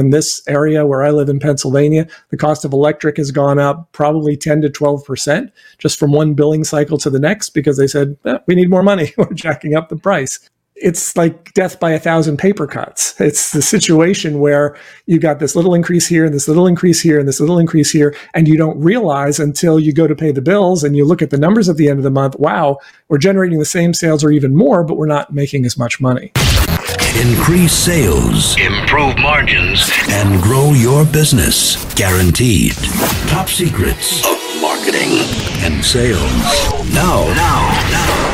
In this area where I live in Pennsylvania, the cost of electric has gone up probably 10 to 12% just from one billing cycle to the next because they said, we need more money. We're jacking up the price. It's like death by a thousand paper cuts. It's the situation where you got this little increase here and this little increase here and this little increase here, and you don't realize until you go to pay the bills and you look at the numbers at the end of the month, wow, we're generating the same sales or even more, but we're not making as much money. Increase sales, improve margins, and grow your business. Guaranteed. Top secrets of marketing and sales. Now.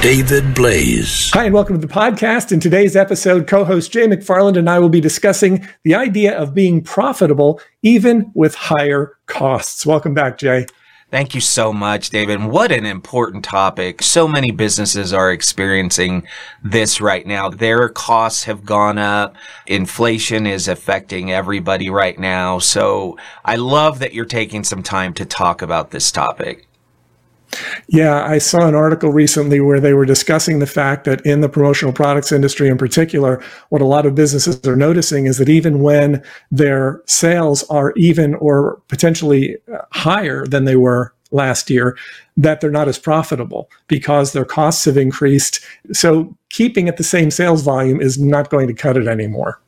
David Blaise. Hi, and welcome to the podcast. In today's episode, co-host Jay McFarland and I will be discussing the idea of being profitable even with higher costs. Welcome back, Jay. Thank you so much, David. What an important topic. So many businesses are experiencing this right now. Their costs have gone up. Inflation is affecting everybody right now. So I love that you're taking some time to talk about this topic. Yeah, I saw an article recently where they were discussing the fact that in the promotional products industry in particular, what a lot of businesses are noticing is that even when their sales are even or potentially higher than they were last year, that they're not as profitable because their costs have increased. So keeping at the same sales volume is not going to cut it anymore.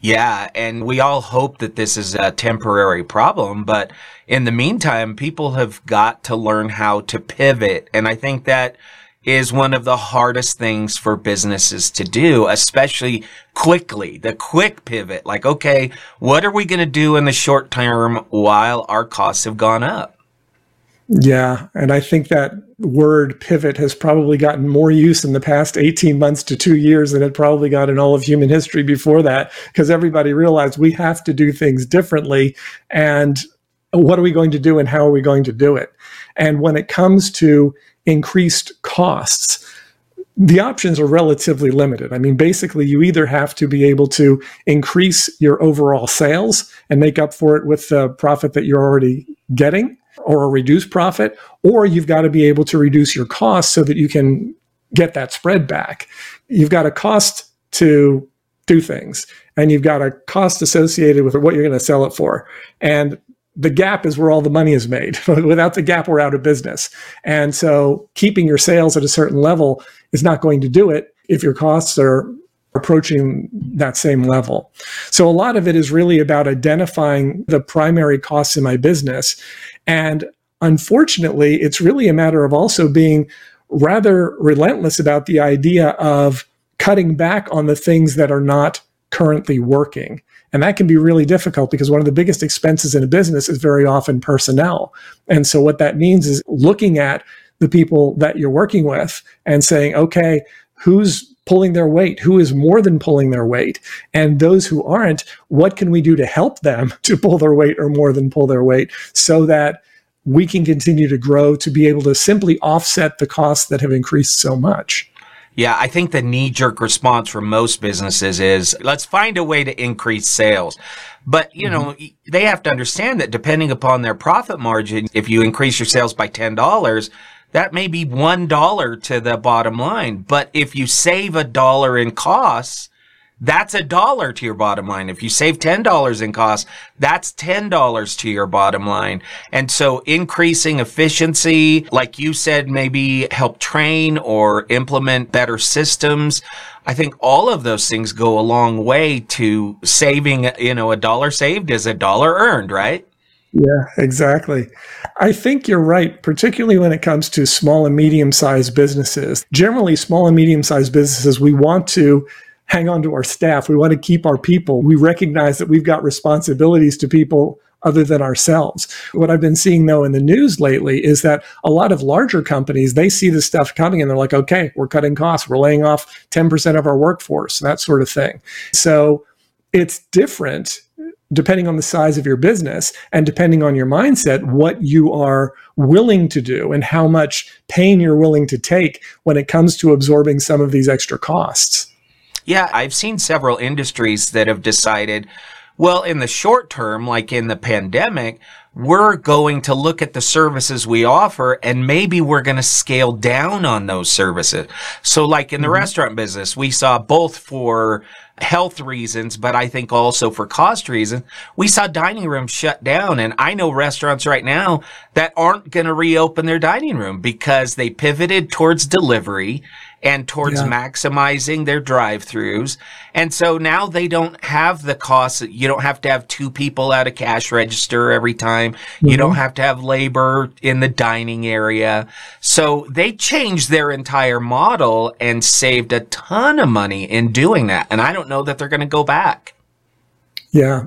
Yeah, and we all hope that this is a temporary problem, but in the meantime, people have got to learn how to pivot. And I think that is one of the hardest things for businesses to do, especially quickly, the quick pivot. Like, okay, what are we going to do in the short term while our costs have gone up? Yeah, and I think that word pivot has probably gotten more use in the past 18 months to 2 years than it probably got in all of human history before that, because everybody realized we have to do things differently. And what are we going to do and how are we going to do it? And when it comes to increased costs, the options are relatively limited. I mean, basically, you either have to be able to increase your overall sales and make up for it with the profit that you're already getting, or a reduced profit, or you've got to be able to reduce your costs so that you can get that spread back. You've got a cost to do things, and you've got a cost associated with what you're going to sell it for. And the gap is where all the money is made. Without the gap, we're out of business. And so keeping your sales at a certain level is not going to do it if your costs are approaching that same level. So a lot of it is really about identifying the primary costs in my business. And unfortunately, it's really a matter of also being rather relentless about the idea of cutting back on the things that are not currently working. And that can be really difficult because one of the biggest expenses in a business is very often personnel. And so what that means is looking at the people that you're working with and saying, okay, who's pulling their weight, who is more than pulling their weight, and those who aren't, what can we do to help them to pull their weight or more than pull their weight so that we can continue to grow to be able to simply offset the costs that have increased so much. Yeah, I think the knee-jerk response for most businesses is, let's find a way to increase sales. But, you know, they have to understand that depending upon their profit margin, if you increase your sales by $10, that may be $1 to the bottom line. But if you save $1 in costs, that's $1 to your bottom line. If you save $10 in costs, that's $10 to your bottom line. And so increasing efficiency, like you said, maybe help train or implement better systems. I think all of those things go a long way to saving, you know, $1 saved is $1 earned, right? Yeah, exactly. I think you're right, particularly when it comes to small and medium-sized businesses. Generally, small and medium-sized businesses, we want to hang on to our staff. We want to keep our people. We recognize that we've got responsibilities to people other than ourselves. What I've been seeing, though, in the news lately is that a lot of larger companies, they see this stuff coming and they're like, okay, we're cutting costs. We're laying off 10% of our workforce, that sort of thing. So it's different depending on the size of your business and depending on your mindset, what you are willing to do and how much pain you're willing to take when it comes to absorbing some of these extra costs. Yeah, I've seen several industries that have decided, Well, in the short term, like in the pandemic, we're going to look at the services we offer and maybe we're going to scale down on those services. So like in the restaurant business, we saw both for health reasons, but I think also for cost reasons, we saw dining rooms shut down. And I know restaurants right now that aren't going to reopen their dining room because they pivoted towards delivery and towards maximizing their drive-thrus. And so now they don't have the costs. You don't have to have two people at a cash register every time. Mm-hmm. You don't have to have labor in the dining area. So they changed their entire model and saved a ton of money in doing that. And I don't know that they're going to go back. Yeah.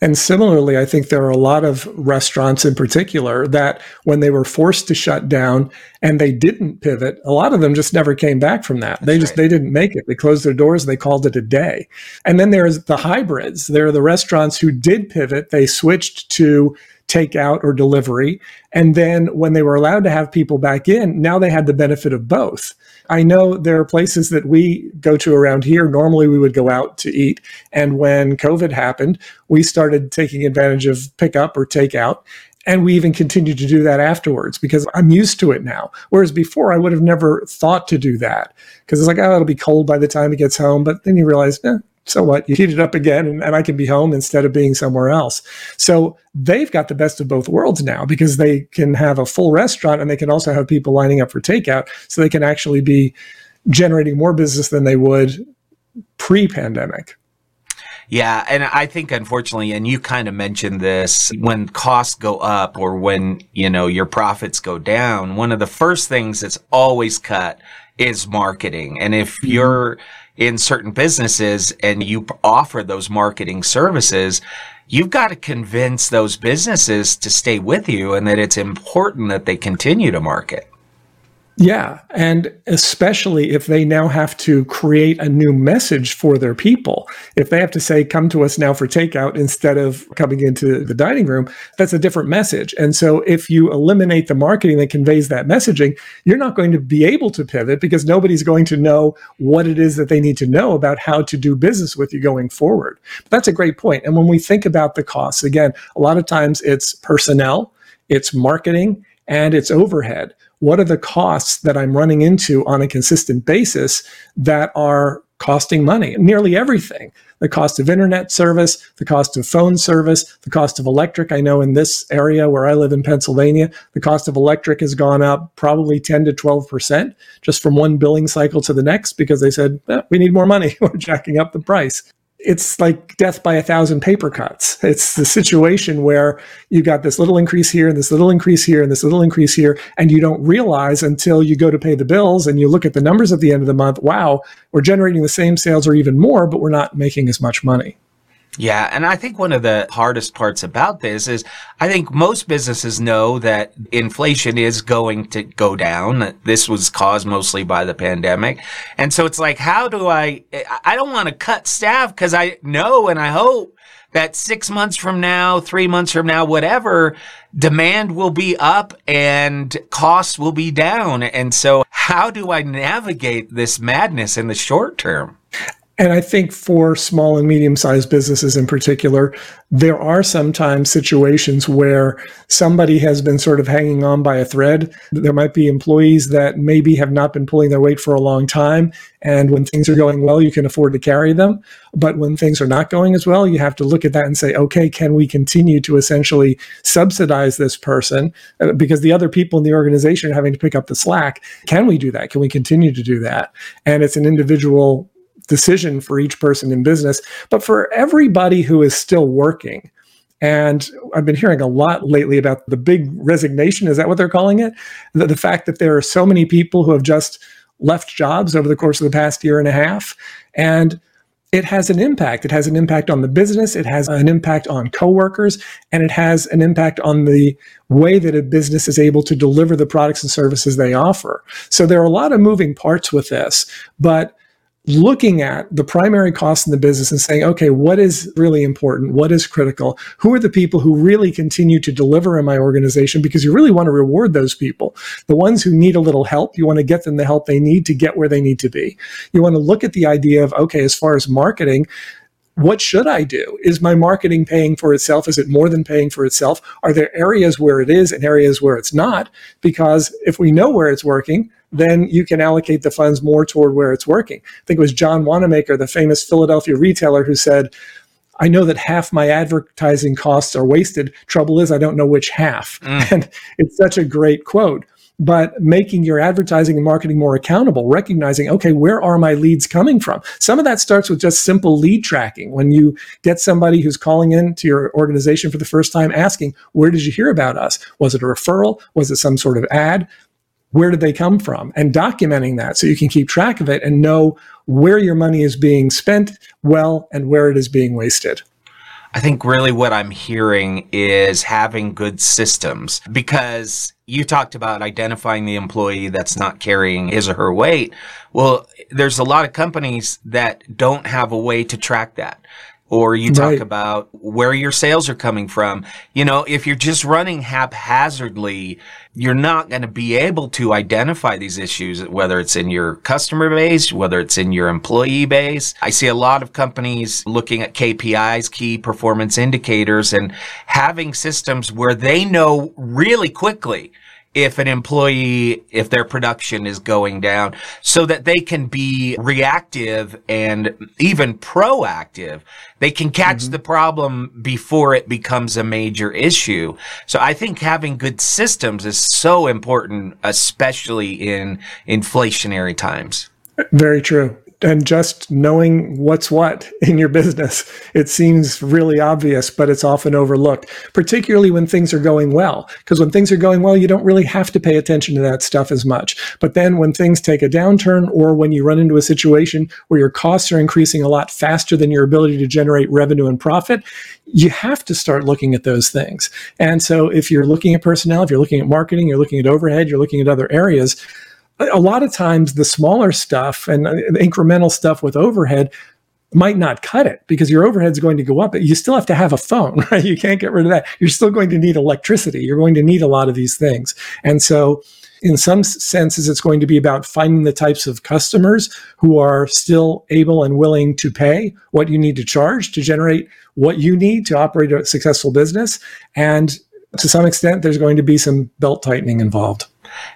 And similarly, I think there are a lot of restaurants in particular that when they were forced to shut down and they didn't pivot, a lot of them just never came back from that. They didn't make it. They closed their doors. They called it a day. And then there's the hybrids. There are the restaurants who did pivot. They switched to takeout or delivery. And then when they were allowed to have people back in, now they had the benefit of both. I know there are places that we go to around here. Normally we would go out to eat. And when COVID happened, we started taking advantage of pickup or takeout. And we even continued to do that afterwards because I'm used to it now. Whereas before I would have never thought to do that because it's like, oh, it'll be cold by the time it gets home. But then you realize, so what? You heat it up again and I can be home instead of being somewhere else. So they've got the best of both worlds now because they can have a full restaurant and they can also have people lining up for takeout. So they can actually be generating more business than they would pre-pandemic. Yeah. And I think, unfortunately, and you kind of mentioned this, when costs go up or when, your profits go down, one of the first things that's always cut is marketing. And if you're in certain businesses and you offer those marketing services, you've got to convince those businesses to stay with you and that it's important that they continue to market. Yeah. And especially if they now have to create a new message for their people. If they have to say, come to us now for takeout instead of coming into the dining room, that's a different message. And so if you eliminate the marketing that conveys that messaging, you're not going to be able to pivot because nobody's going to know what it is that they need to know about how to do business with you going forward. But that's a great point. And when we think about the costs, again, a lot of times it's personnel, it's marketing, and it's overhead. What are the costs that I'm running into on a consistent basis that are costing money? Nearly everything. The cost of internet service, the cost of phone service, the cost of electric. I know in this area where I live in Pennsylvania, the cost of electric has gone up probably 10 to 12% just from one billing cycle to the next because they said, we need more money. We're jacking up the price. It's like death by 1,000 paper cuts. It's the situation where you got this little increase here and this little increase here and this little increase here, and you don't realize until you go to pay the bills and you look at the numbers at the end of the month, wow, we're generating the same sales or even more, but we're not making as much money. Yeah. And I think one of the hardest parts about this is I think most businesses know that inflation is going to go down. This was caused mostly by the pandemic. And so it's like, how do I don't want to cut staff because I know and I hope that 6 months from now, 3 months from now, whatever, demand will be up and costs will be down. And so how do I navigate this madness in the short term? And I think for small and medium-sized businesses in particular, there are sometimes situations where somebody has been sort of hanging on by a thread. There might be employees that maybe have not been pulling their weight for a long time. And when things are going well, you can afford to carry them. But when things are not going as well, you have to look at that and say, okay, can we continue to essentially subsidize this person? Because the other people in the organization are having to pick up the slack. Can we do that? Can we continue to do that? And it's an individual decision for each person in business, but for everybody who is still working. And I've been hearing a lot lately about the big resignation. Is that what they're calling it? The fact that there are so many people who have just left jobs over the course of the past year and a half. And it has an impact. It has an impact on the business. It has an impact on coworkers, and it has an impact on the way that a business is able to deliver the products and services they offer. So there are a lot of moving parts with this, but looking at the primary costs in the business and saying, okay, what is really important? What is critical? Who are the people who really continue to deliver in my organization? Because you really want to reward those people. The ones who need a little help, you want to get them the help they need to get where they need to be. You want to look at the idea of, okay, as far as marketing, what should I do? Is my marketing paying for itself? Is it more than paying for itself? Are there areas where it is and areas where it's not? Because if we know where it's working, then you can allocate the funds more toward where it's working. I think it was John Wanamaker, the famous Philadelphia retailer, who said, I know that half my advertising costs are wasted. Trouble is, I don't know which half. And it's such a great quote. But making your advertising and marketing more accountable, recognizing, okay, where are my leads coming from? Some of that starts with just simple lead tracking. When you get somebody who's calling in to your organization for the first time asking, where did you hear about us? Was it a referral? Was it some sort of ad? Where did they come from? And documenting that so you can keep track of it and know where your money is being spent well and where it is being wasted. I think really what I'm hearing is having good systems, because you talked about identifying the employee that's not carrying his or her weight. Well, there's a lot of companies that don't have a way to track that. Or you talk right. about where your sales are coming from. You know, if you're just running haphazardly, you're not going to be able to identify these issues, whether it's in your customer base, whether it's in your employee base. I see a lot of companies looking at KPIs, key performance indicators, and having systems where they know really quickly if an employee, if their production is going down, so that they can be reactive and even proactive. They can catch the problem before it becomes a major issue. So I think having good systems is so important, especially in inflationary times. Very true. And just knowing what's what in your business. It seems really obvious, but it's often overlooked, particularly when things are going well. Because when things are going well, you don't really have to pay attention to that stuff as much. But then when things take a downturn, or when you run into a situation where your costs are increasing a lot faster than your ability to generate revenue and profit, you have to start looking at those things. And so if you're looking at personnel, if you're looking at marketing, you're looking at overhead, you're looking at other areas, a lot of times the smaller stuff and incremental stuff with overhead might not cut it, because your overhead's going to go up, but you still have to have a phone, right? You can't get rid of that. You're still going to need electricity. You're going to need a lot of these things. And so in some senses, it's going to be about finding the types of customers who are still able and willing to pay what you need to charge to generate what you need to operate a successful business. And to some extent, there's going to be some belt tightening involved.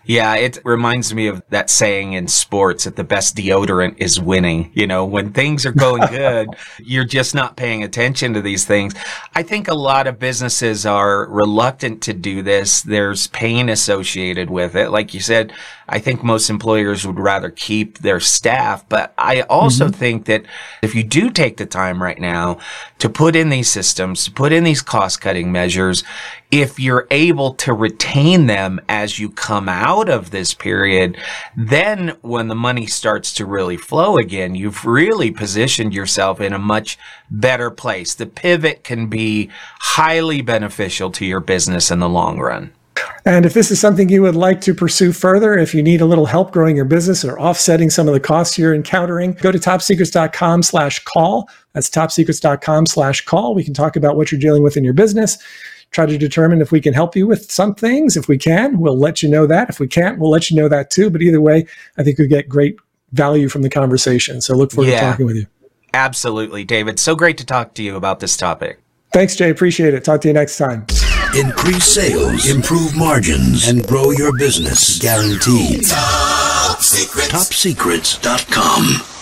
Yeah, it reminds me of that saying in sports that the best deodorant is winning. You know, when things are going good, you're just not paying attention to these things. I think a lot of businesses are reluctant to do this. There's pain associated with it. Like you said, I think most employers would rather keep their staff. But I also think that if you do take the time right now to put in these systems, to put in these cost-cutting measures, if you're able to retain them as you come out of this period, then when the money starts to really flow again, you've really positioned yourself in a much better place. The pivot can be highly beneficial to your business in the long run. And if this is something you would like to pursue further, if you need a little help growing your business or offsetting some of the costs you're encountering, go to topsecrets.com/call. That's topsecrets.com/call. We can talk about what you're dealing with in your business. Try to determine if we can help you with some things. If we can, we'll let you know that. If we can't, we'll let you know that too. But either way, I think you'll get great value from the conversation. So look forward to talking with you. Absolutely, David. So great to talk to you about this topic. Thanks, Jay. Appreciate it. Talk to you next time. Increase sales, improve margins, and grow your business. Guaranteed. TopSecrets.com.